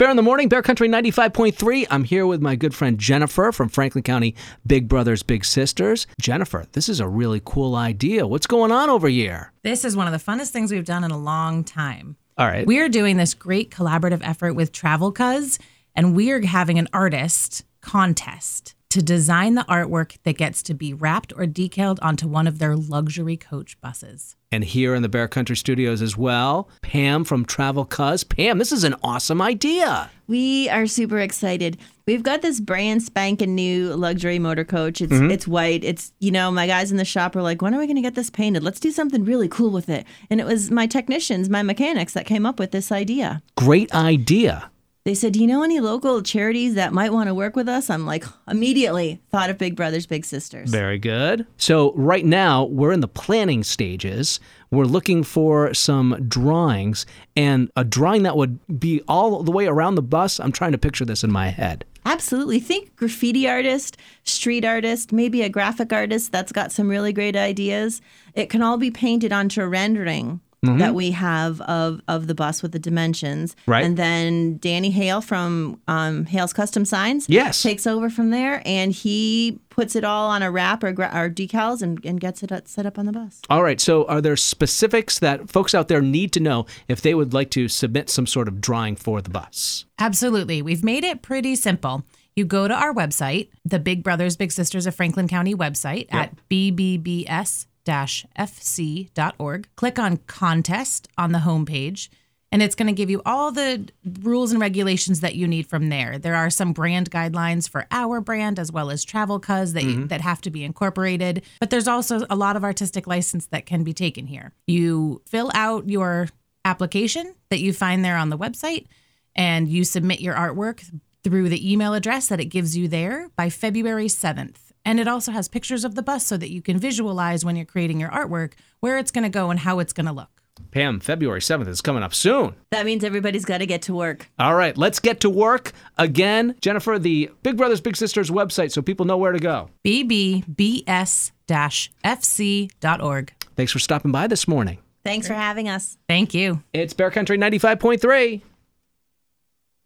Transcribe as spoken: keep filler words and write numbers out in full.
Bear in the Morning, Bear Country ninety-five point three. I'm here with my good friend Jennifer from Franklin County Big Brothers Big Sisters. Jennifer, this is a really cool idea. What's going on over here? This is one of the funnest things we've done in a long time. All right. We're doing this great collaborative effort with Travel Cuz, and we're having an artist contest to design the artwork that gets to be wrapped or decaled onto one of their luxury coach buses. And here in the Bear Country Studios as well, Pam from Travel Cuz. Pam, this is an awesome idea. We are super excited. We've got this brand spanking new luxury motor coach. It's mm-hmm. it's white. It's, you know, my guys in the shop were like, when are we going to get this painted? Let's do something really cool with it. And it was my technicians, my mechanics that came up with this idea. Great idea. They said, do you know any local charities that might want to work with us? I'm like, immediately thought of Big Brothers Big Sisters. Very good. So right now, we're in the planning stages. We're looking for some drawings, and a drawing that would be all the way around the bus. I'm trying to picture this in my head. Absolutely. Think graffiti artist, street artist, maybe a graphic artist that's got some really great ideas. It can all be painted onto a rendering. Mm-hmm. That we have of, of the bus with the dimensions. Right. And then Danny Hale from um, Hale's Custom Signs yes. takes over from there, and he puts it all on a wrap or, gra- or decals and, and gets it set up on the bus. All right. So are there specifics that folks out there need to know if they would like to submit some sort of drawing for the bus? Absolutely. We've made it pretty simple. You go to our website, the Big Brothers Big Sisters of Franklin County website yep. at B B B S dot com. dash f c dot org. Click on contest on the homepage, and it's going to give you all the rules and regulations that you need from there. There are some brand guidelines for our brand as well as Travel Cuz that, mm-hmm. that have to be incorporated, but there's also a lot of artistic license that can be taken here. You fill out your application that you find there on the website, and you submit your artwork through the email address that it gives you there by February seventh. And it also has pictures of the bus so that you can visualize when you're creating your artwork where it's going to go and how it's going to look. Pam, February seventh is coming up soon. That means everybody's got to get to work. All right, let's get to work. Again, Jennifer, the Big Brothers Big Sisters website so people know where to go. B B B S dash f c dot org. Thanks for stopping by this morning. Thanks for having us. Thank you. It's Bear Country ninety-five point three.